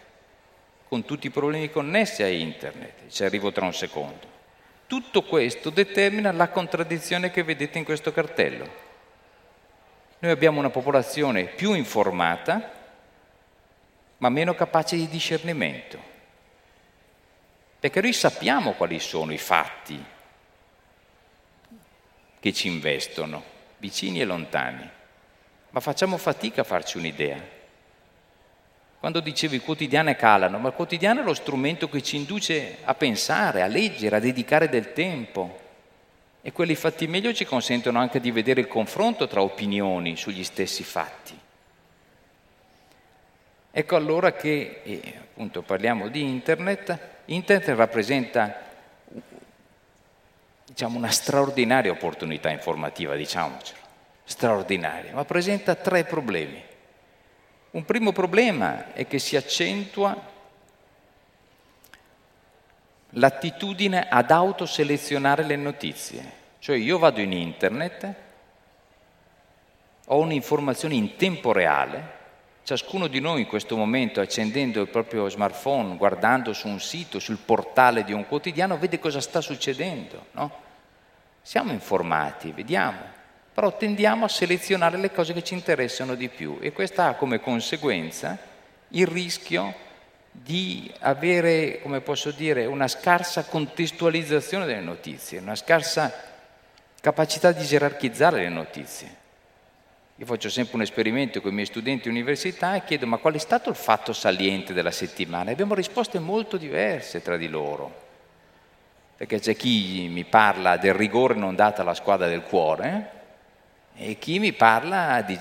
con tutti i problemi connessi a internet. Ci arrivo tra un secondo. Tutto questo determina la contraddizione che vedete in questo cartello. Noi abbiamo una popolazione più informata, ma meno capace di discernimento. Perché noi sappiamo quali sono i fatti che ci investono, vicini e lontani, ma facciamo fatica a farci un'idea. Quando dicevo i quotidiani calano, ma il quotidiano è lo strumento che ci induce a pensare, a leggere, a dedicare del tempo. E quelli fatti meglio ci consentono anche di vedere il confronto tra opinioni sugli stessi fatti. Ecco allora che, e appunto parliamo di internet, internet rappresenta diciamo, una straordinaria opportunità informativa, diciamocelo, straordinaria, ma presenta tre problemi. Un primo problema è che si accentua l'attitudine ad autoselezionare le notizie. Cioè io vado in internet, ho un'informazione in tempo reale, ciascuno di noi in questo momento accendendo il proprio smartphone, guardando su un sito, sul portale di un quotidiano, vede cosa sta succedendo, no? Siamo informati, vediamo. Però tendiamo a selezionare le cose che ci interessano di più e questa ha come conseguenza il rischio di avere, come posso dire, una scarsa contestualizzazione delle notizie, una scarsa capacità di gerarchizzare le notizie. Io faccio sempre un esperimento con i miei studenti università e chiedo: ma qual è stato il fatto saliente della settimana? E abbiamo risposte molto diverse tra di loro, perché c'è chi mi parla del rigore non dato alla squadra del cuore, eh? E chi mi parla di,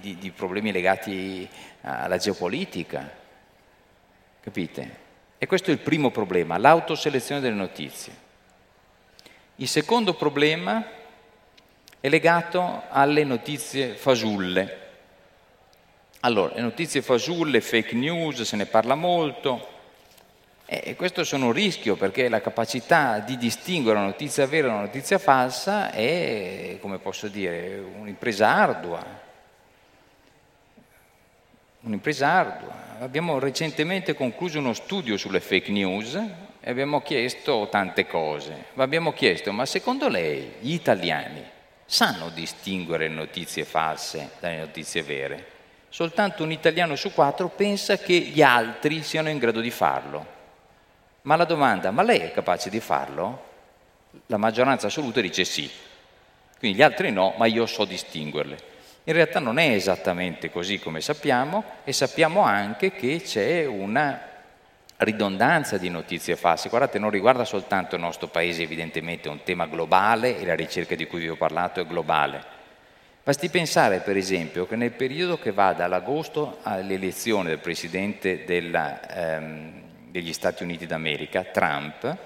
di, di problemi legati alla geopolitica, capite? E questo è il primo problema, l'autoselezione delle notizie. Il secondo problema è legato alle notizie fasulle. Allora, le notizie fasulle, fake news, se ne parla molto, e questo sono un rischio perché la capacità di distinguere una notizia vera da una notizia falsa è, come posso dire, un'impresa ardua. Un'impresa ardua. Abbiamo recentemente concluso uno studio sulle fake news e abbiamo chiesto tante cose. Ma abbiamo chiesto, ma secondo lei gli italiani sanno distinguere notizie false dalle notizie vere? Soltanto un italiano su quattro pensa che gli altri siano in grado di farlo. Ma la domanda, ma lei è capace di farlo? La maggioranza assoluta dice sì. Quindi gli altri no, ma io so distinguerle. In realtà non è esattamente così come sappiamo e sappiamo anche che c'è una ridondanza di notizie false. Guardate, non riguarda soltanto il nostro paese, evidentemente è un tema globale e la ricerca di cui vi ho parlato è globale. Basti pensare, per esempio, che nel periodo che va dall'agosto all'elezione del Presidente della ehm, degli Stati Uniti d'America, Trump,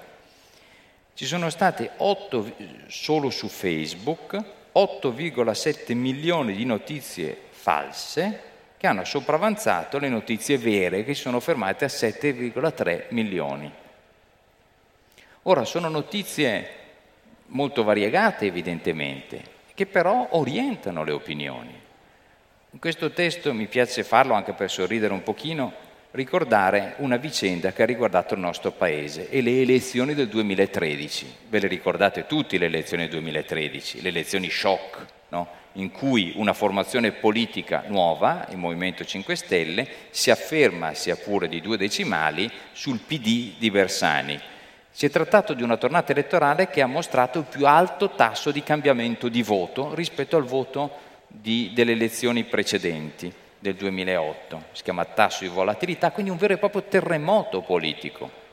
ci sono state otto, solo su Facebook, otto virgola sette milioni di notizie false che hanno sopravanzato le notizie vere, che si sono fermate a sette virgola tre milioni. Ora, sono notizie molto variegate, evidentemente, che però orientano le opinioni. In questo testo mi piace farlo, anche per sorridere un pochino, ricordare una vicenda che ha riguardato il nostro paese e le elezioni del duemilatredici. Ve le ricordate tutti le elezioni del duemilatredici, le elezioni shock, no? In cui una formazione politica nuova, il Movimento cinque Stelle, si afferma, sia pure di due decimali, sul P D di Bersani. Si è trattato di una tornata elettorale che ha mostrato il più alto tasso di cambiamento di voto rispetto al voto di, delle elezioni precedenti del duemilaotto. Si chiama tasso di volatilità, quindi un vero e proprio terremoto politico.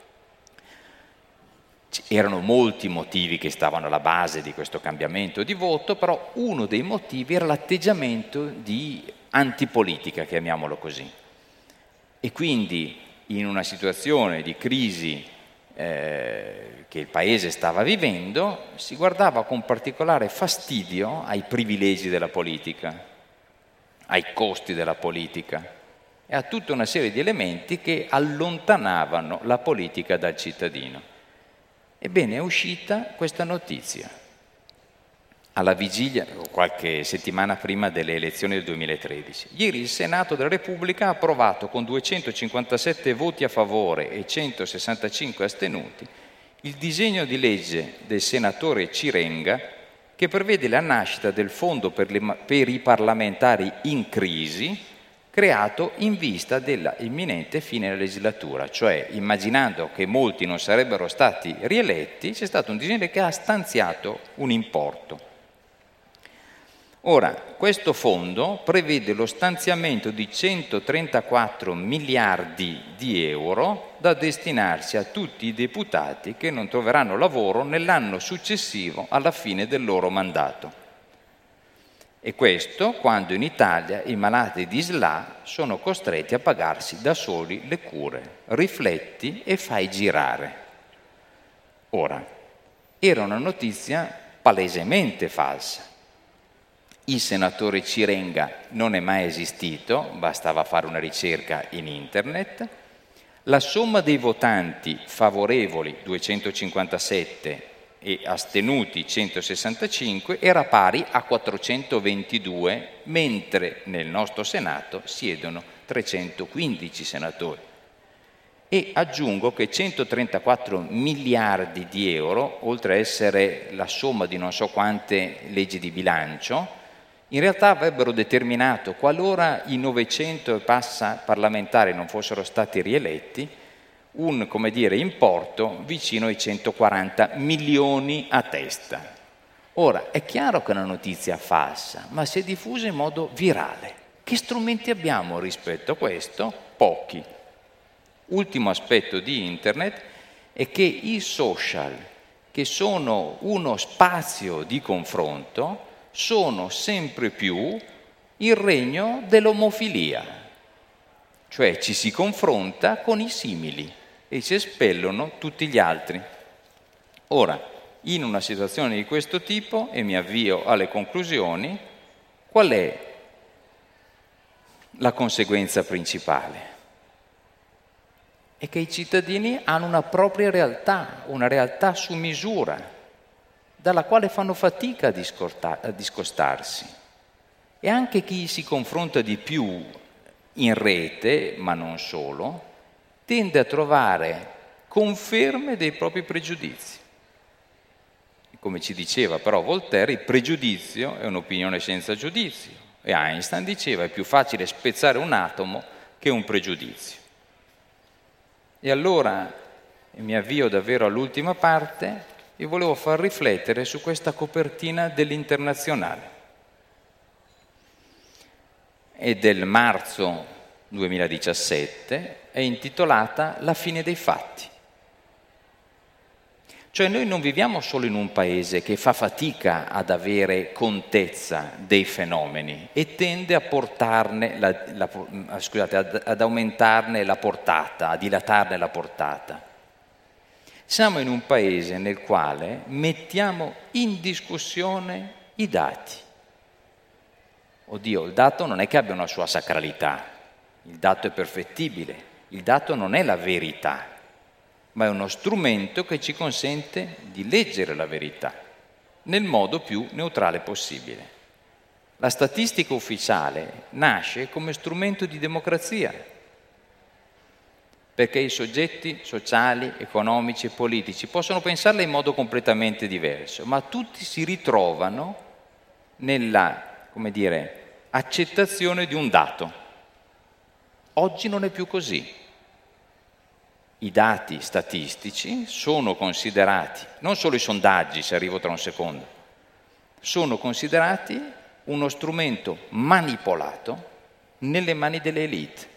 Erano molti motivi che stavano alla base di questo cambiamento di voto, però uno dei motivi era l'atteggiamento di antipolitica, chiamiamolo così. E quindi in una situazione di crisi eh, che il Paese stava vivendo, si guardava con particolare fastidio ai privilegi della politica, ai costi della politica e a tutta una serie di elementi che allontanavano la politica dal cittadino. Ebbene, è uscita questa notizia alla vigilia, qualche settimana prima delle elezioni del duemilatredici. Ieri il Senato della Repubblica ha approvato con duecentocinquantasette voti a favore e centosessantacinque astenuti il disegno di legge del senatore Cirenga che prevede la nascita del Fondo per, le, per i parlamentari in crisi, creato in vista della imminente fine della legislatura, cioè immaginando che molti non sarebbero stati rieletti, c'è stato un disegno che ha stanziato un importo. Ora, questo fondo prevede lo stanziamento di centotrentaquattro miliardi di euro da destinarsi a tutti i deputati che non troveranno lavoro nell'anno successivo alla fine del loro mandato. E questo quando in Italia i malati di S L A sono costretti a pagarsi da soli le cure. Rifletti e fai girare. Ora, era una notizia palesemente falsa. Il senatore Cirenga non è mai esistito, bastava fare una ricerca in internet. La somma dei votanti favorevoli, duecentocinquantasette, e astenuti centosessantacinque, era pari a quattrocentoventidue, mentre nel nostro Senato siedono trecentoquindici senatori. E aggiungo che centotrentaquattro miliardi di euro, oltre a essere la somma di non so quante leggi di bilancio, in realtà avrebbero determinato, qualora i novecento e passa parlamentari non fossero stati rieletti, un, come dire, importo vicino ai centoquaranta milioni a testa. Ora, è chiaro che è una notizia falsa, ma si è diffusa in modo virale. Che strumenti abbiamo rispetto a questo? Pochi. Ultimo aspetto di Internet è che i social, che sono uno spazio di confronto, sono sempre più il regno dell'omofilia. Cioè ci si confronta con i simili e si espellono tutti gli altri. Ora, in una situazione di questo tipo, e mi avvio alle conclusioni, qual è la conseguenza principale? È che i cittadini hanno una propria realtà, una realtà su misura, dalla quale fanno fatica a, discorta- a discostarsi. E anche chi si confronta di più in rete, ma non solo, tende a trovare conferme dei propri pregiudizi. Come ci diceva però Voltaire, il pregiudizio è un'opinione senza giudizio, e Einstein diceva è più facile spezzare un atomo che un pregiudizio. E allora, mi avvio davvero all'ultima parte, vi volevo far riflettere su questa copertina dell'Internazionale. E del marzo duemiladiciassette, è intitolata La fine dei fatti. Cioè noi non viviamo solo in un paese che fa fatica ad avere contezza dei fenomeni e tende a portarne la, la, scusate, ad, ad aumentarne la portata, a dilatarne la portata. Siamo in un paese nel quale mettiamo in discussione i dati. Oddio, il dato non è che abbia una sua sacralità, il dato è perfettibile, il dato non è la verità, ma è uno strumento che ci consente di leggere la verità nel modo più neutrale possibile. La statistica ufficiale nasce come strumento di democrazia, perché i soggetti sociali, economici e politici possono pensarla in modo completamente diverso, ma tutti si ritrovano nella, come dire, accettazione di un dato. Oggi non è più così. I dati statistici sono considerati, non solo i sondaggi, se arrivo tra un secondo, sono considerati uno strumento manipolato nelle mani delle élite.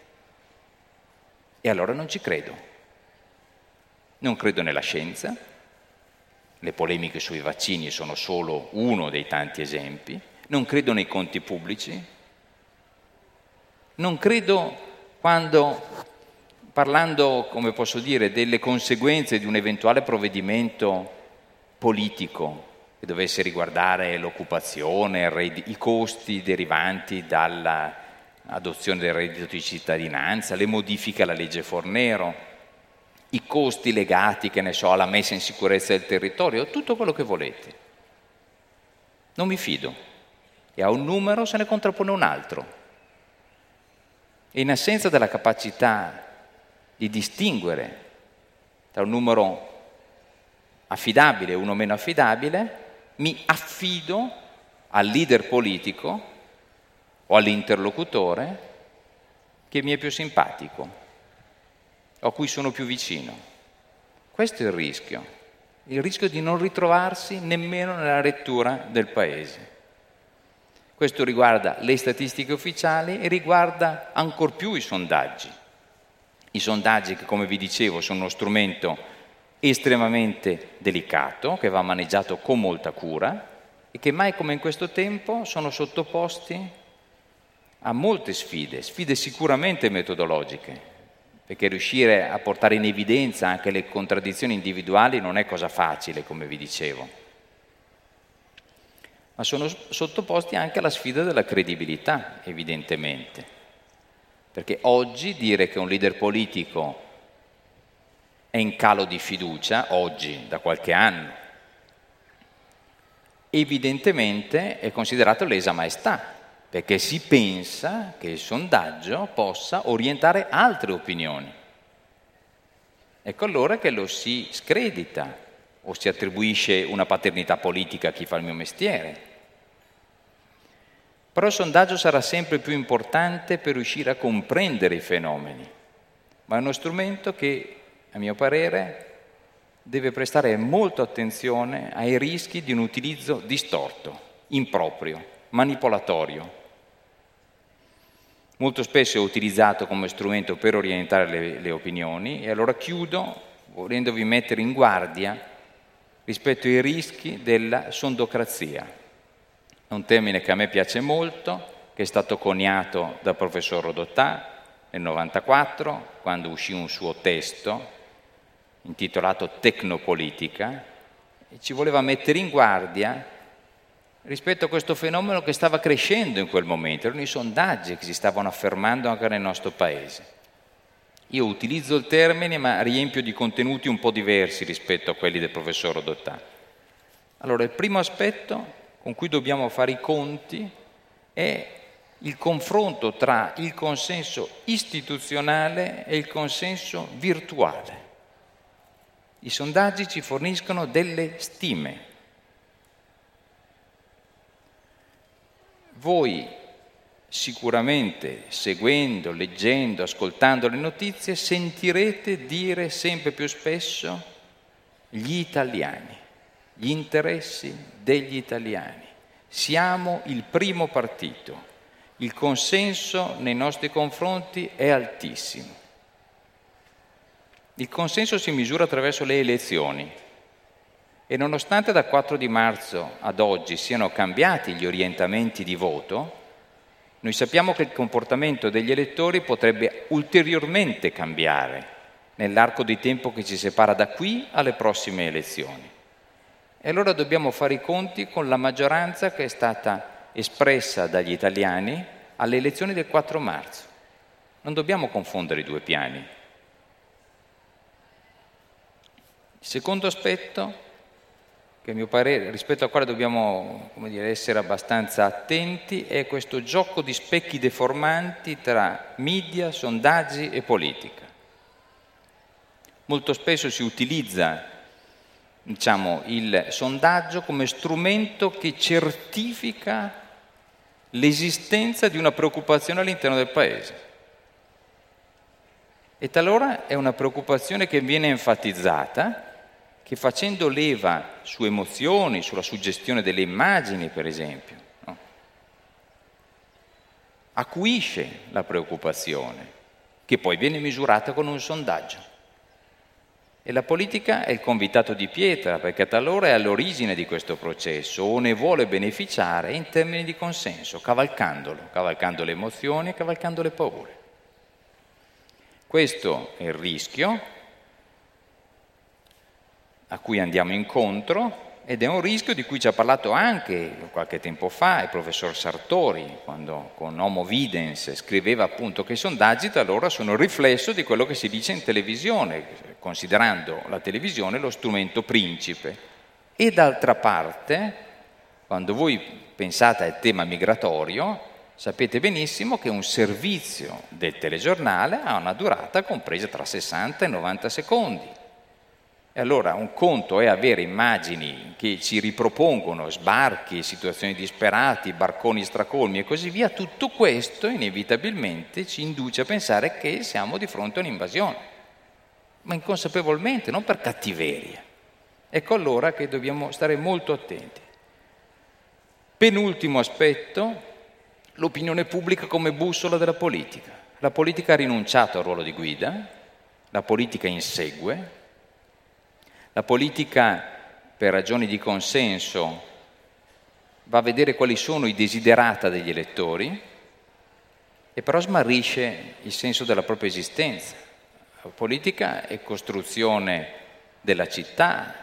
E allora non ci credo. Non credo nella scienza. Le polemiche sui vaccini sono solo uno dei tanti esempi. Non credo nei conti pubblici, non credo quando, parlando, come posso dire, delle conseguenze di un eventuale provvedimento politico che dovesse riguardare l'occupazione, i costi derivanti dall'adozione del reddito di cittadinanza, le modifiche alla legge Fornero, i costi legati, che ne so, alla messa in sicurezza del territorio, tutto quello che volete. Non mi fido. E a un numero se ne contrappone un altro. E in assenza della capacità di distinguere tra un numero affidabile e uno meno affidabile, mi affido al leader politico o all'interlocutore che mi è più simpatico o a cui sono più vicino. Questo è il rischio, il rischio di non ritrovarsi nemmeno nella lettura del paese. Questo riguarda le statistiche ufficiali e riguarda ancor più i sondaggi. I sondaggi che, come vi dicevo, sono uno strumento estremamente delicato, che va maneggiato con molta cura e che mai come in questo tempo sono sottoposti a molte sfide, sfide sicuramente metodologiche, perché riuscire a portare in evidenza anche le contraddizioni individuali non è cosa facile, come vi dicevo. Ma sono sottoposti anche alla sfida della credibilità, evidentemente. Perché oggi dire che un leader politico è in calo di fiducia, oggi, da qualche anno, evidentemente è considerato lesa maestà, perché si pensa che il sondaggio possa orientare altre opinioni. Ecco allora che lo si scredita, o si attribuisce una paternità politica a chi fa il mio mestiere. Però il sondaggio sarà sempre più importante per riuscire a comprendere i fenomeni, ma è uno strumento che, a mio parere, deve prestare molta attenzione ai rischi di un utilizzo distorto, improprio, manipolatorio. Molto spesso è utilizzato come strumento per orientare le, le opinioni, e allora chiudo volendovi mettere in guardia rispetto ai rischi della sondocrazia. È un termine che a me piace molto, che è stato coniato dal professor Rodotà nel novantaquattro, quando uscì un suo testo intitolato Tecnopolitica, e ci voleva mettere in guardia rispetto a questo fenomeno che stava crescendo in quel momento. Erano i sondaggi che si stavano affermando anche nel nostro paese. Io utilizzo il termine, ma riempio di contenuti un po' diversi rispetto a quelli del professor Rodotà. Allora, il primo aspetto con cui dobbiamo fare i conti è il confronto tra il consenso istituzionale e il consenso virtuale. I sondaggi ci forniscono delle stime. Voi sicuramente, seguendo, leggendo, ascoltando le notizie, sentirete dire sempre più spesso gli italiani, gli interessi degli italiani. Siamo il primo partito, il consenso nei nostri confronti è altissimo. Il consenso si misura attraverso le elezioni e nonostante dal quattro di marzo ad oggi siano cambiati gli orientamenti di voto, noi sappiamo che il comportamento degli elettori potrebbe ulteriormente cambiare nell'arco di tempo che ci separa da qui alle prossime elezioni. E allora dobbiamo fare i conti con la maggioranza che è stata espressa dagli italiani alle elezioni del quattro marzo. Non dobbiamo confondere i due piani. Il secondo aspetto, che a mio parere, rispetto al quale dobbiamo, come dire, essere abbastanza attenti, è questo gioco di specchi deformanti tra media, sondaggi e politica. Molto spesso si utilizza, diciamo, il sondaggio come strumento che certifica l'esistenza di una preoccupazione all'interno del Paese. E talora è una preoccupazione che viene enfatizzata, che facendo leva su emozioni, sulla suggestione delle immagini, per esempio, no? Acuisce la preoccupazione, che poi viene misurata con un sondaggio. E la politica è il convitato di pietra, perché talora è all'origine di questo processo, o ne vuole beneficiare in termini di consenso, cavalcandolo, cavalcando le emozioni e cavalcando le paure. Questo è il rischio a cui andiamo incontro, ed è un rischio di cui ci ha parlato anche qualche tempo fa il professor Sartori, quando con Homo Videns scriveva appunto che i sondaggi talora sono il riflesso di quello che si dice in televisione, considerando la televisione lo strumento principe. E d'altra parte, quando voi pensate al tema migratorio, sapete benissimo che un servizio del telegiornale ha una durata compresa tra sessanta e novanta secondi. E allora un conto è avere immagini che ci ripropongono sbarchi, situazioni disperate, barconi stracolmi e così via. Tutto questo inevitabilmente ci induce a pensare che siamo di fronte a un'invasione, ma inconsapevolmente, non per cattiveria. Ecco allora che dobbiamo stare molto attenti. Penultimo aspetto, l'opinione pubblica come bussola della politica. La politica ha rinunciato al ruolo di guida, la politica insegue. La politica, per ragioni di consenso, va a vedere quali sono i desiderata degli elettori e però smarrisce il senso della propria esistenza. La politica è costruzione della città,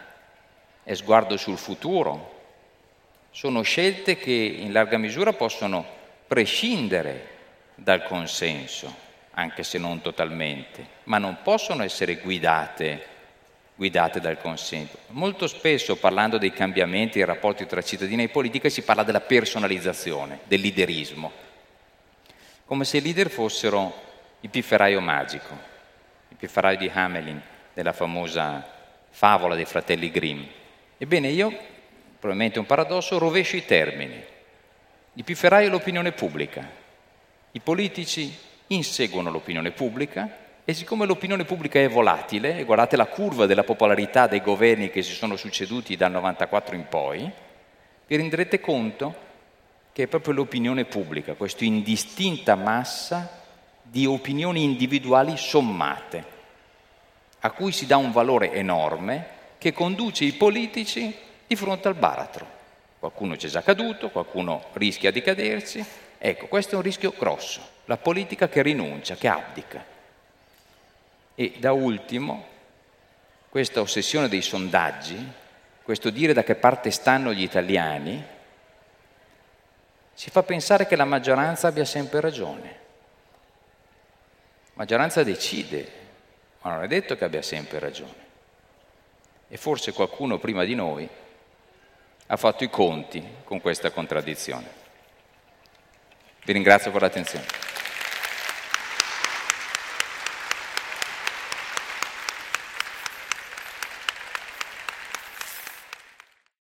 è sguardo sul futuro. Sono scelte che in larga misura possono prescindere dal consenso, anche se non totalmente, ma non possono essere guidate guidate dal consenso. Molto spesso, parlando dei cambiamenti dei rapporti tra cittadini e politica, si parla della personalizzazione, del leaderismo, come se i leader fossero il pifferaio magico, il pifferaio di Hamelin, della famosa favola dei fratelli Grimm. Ebbene, io, probabilmente un paradosso, rovescio i termini. Il pifferaio è l'opinione pubblica, i politici inseguono l'opinione pubblica. E siccome l'opinione pubblica è volatile, e guardate la curva della popolarità dei governi che si sono succeduti dal novantaquattro in poi, vi renderete conto che è proprio l'opinione pubblica, questa indistinta massa di opinioni individuali sommate, a cui si dà un valore enorme, che conduce i politici di fronte al baratro. Qualcuno ci è già caduto, qualcuno rischia di caderci. Ecco, questo è un rischio grosso, la politica che rinuncia, che abdica. E da ultimo, questa ossessione dei sondaggi, questo dire da che parte stanno gli italiani, ci fa pensare che la maggioranza abbia sempre ragione. La maggioranza decide, ma non è detto che abbia sempre ragione. E forse qualcuno prima di noi ha fatto i conti con questa contraddizione. Vi ringrazio per l'attenzione.